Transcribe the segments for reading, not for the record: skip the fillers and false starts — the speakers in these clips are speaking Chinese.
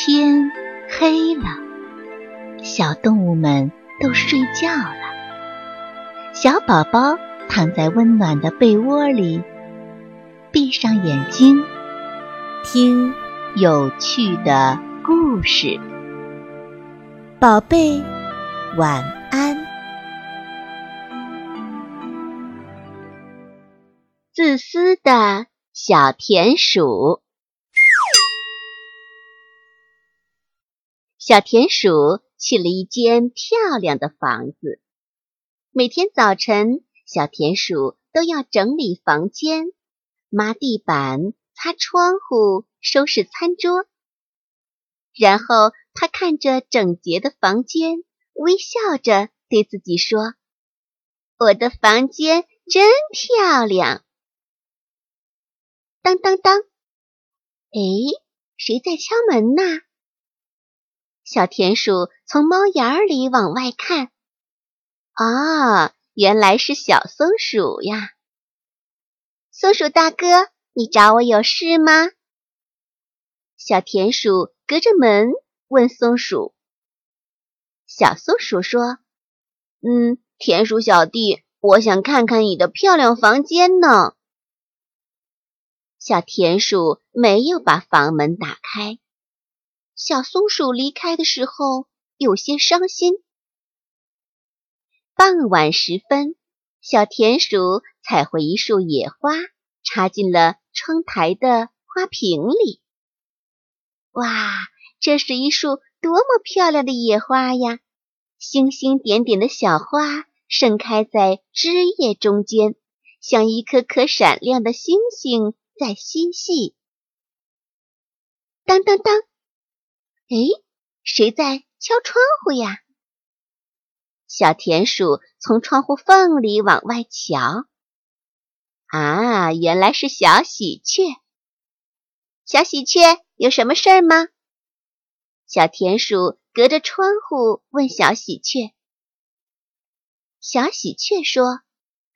天黑了，小动物们都睡觉了。小宝宝躺在温暖的被窝里，闭上眼睛，听有趣的故事。宝贝，晚安。自私的小田鼠。小田鼠去了一间漂亮的房子。每天早晨，小田鼠都要整理房间，抹地板，擦窗户，收拾餐桌。然后他看着整洁的房间，微笑着对自己说：“我的房间真漂亮。”当当当！诶，谁在敲门呢？小田鼠从猫眼里往外看，原来是小松鼠呀！松鼠大哥，你找我有事吗？小田鼠隔着门问松鼠。小松鼠说：“田鼠小弟，我想看看你的漂亮房间呢。”小田鼠没有把房门打开。小松鼠离开的时候有些伤心。傍晚时分，小田鼠采回一束野花，插进了窗台的花瓶里。哇，这是一束多么漂亮的野花呀！星星点点的小花盛开在枝叶中间，像一颗颗闪亮的星星在嬉戏。当当当！诶，谁在敲窗户呀？小田鼠从窗户缝里往外瞧。原来是小喜鹊。小喜鹊，有什么事儿吗？小田鼠隔着窗户问小喜鹊。小喜鹊说：“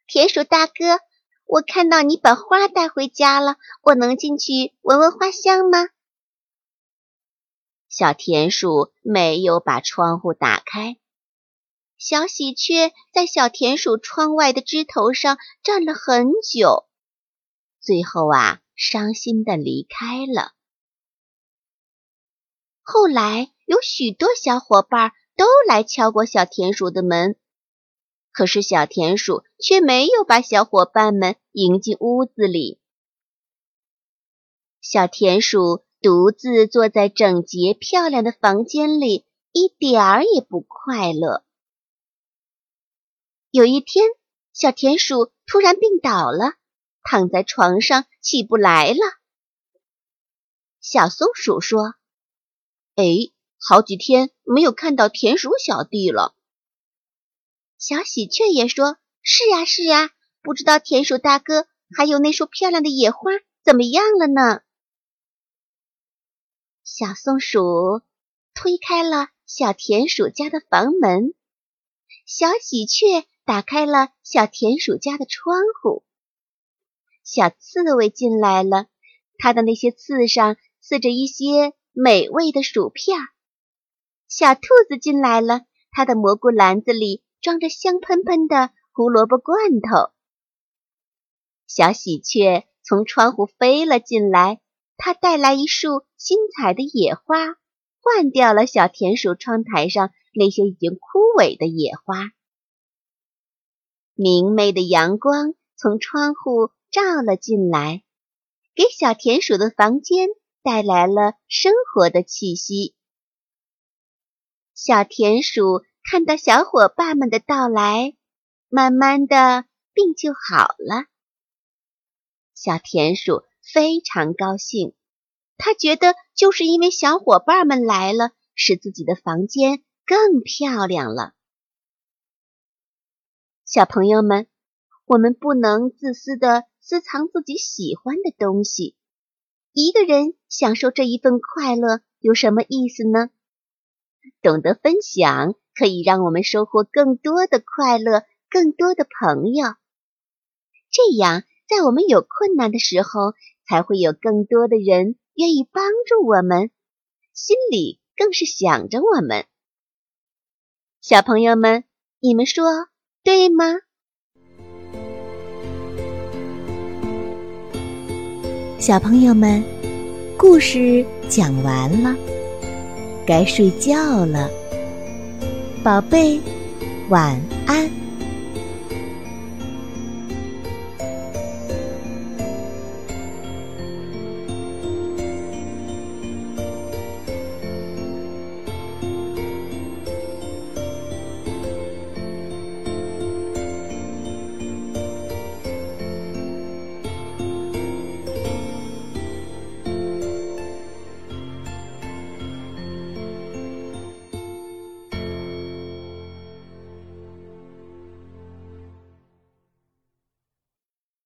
田鼠大哥，我看到你把花带回家了，我能进去闻闻花香吗？”小田鼠没有把窗户打开，小喜鹊在小田鼠窗外的枝头上站了很久，最后伤心地离开了。后来有许多小伙伴都来敲过小田鼠的门，可是小田鼠却没有把小伙伴们迎进屋子里。小田鼠独自坐在整洁漂亮的房间里，一点儿也不快乐。有一天，小田鼠突然病倒了，躺在床上起不来了。小松鼠说：“诶，好几天没有看到田鼠小弟了。”小喜鹊也说：“是呀，是呀，不知道田鼠大哥还有那束漂亮的野花怎么样了呢？”小松鼠推开了小田鼠家的房门，小喜鹊打开了小田鼠家的窗户，小刺猬进来了，它的那些刺上刺着一些美味的薯片，小兔子进来了，它的蘑菇篮子里装着香喷喷的胡萝卜罐头，小喜鹊从窗户飞了进来，它带来一束新采的野花，换掉了小田鼠窗台上那些已经枯萎的野花。明媚的阳光从窗户照了进来，给小田鼠的房间带来了生活的气息。小田鼠看到小伙伴们的到来，慢慢的病就好了。小田鼠非常高兴，他觉得就是因为小伙伴们来了，使自己的房间更漂亮了。小朋友们，我们不能自私地私藏自己喜欢的东西。一个人享受这一份快乐有什么意思呢？懂得分享可以让我们收获更多的快乐，更多的朋友。这样，在我们有困难的时候，才会有更多的人愿意帮助我们，心里更是想着我们。小朋友们，你们说对吗？小朋友们，故事讲完了，该睡觉了，宝贝，晚安。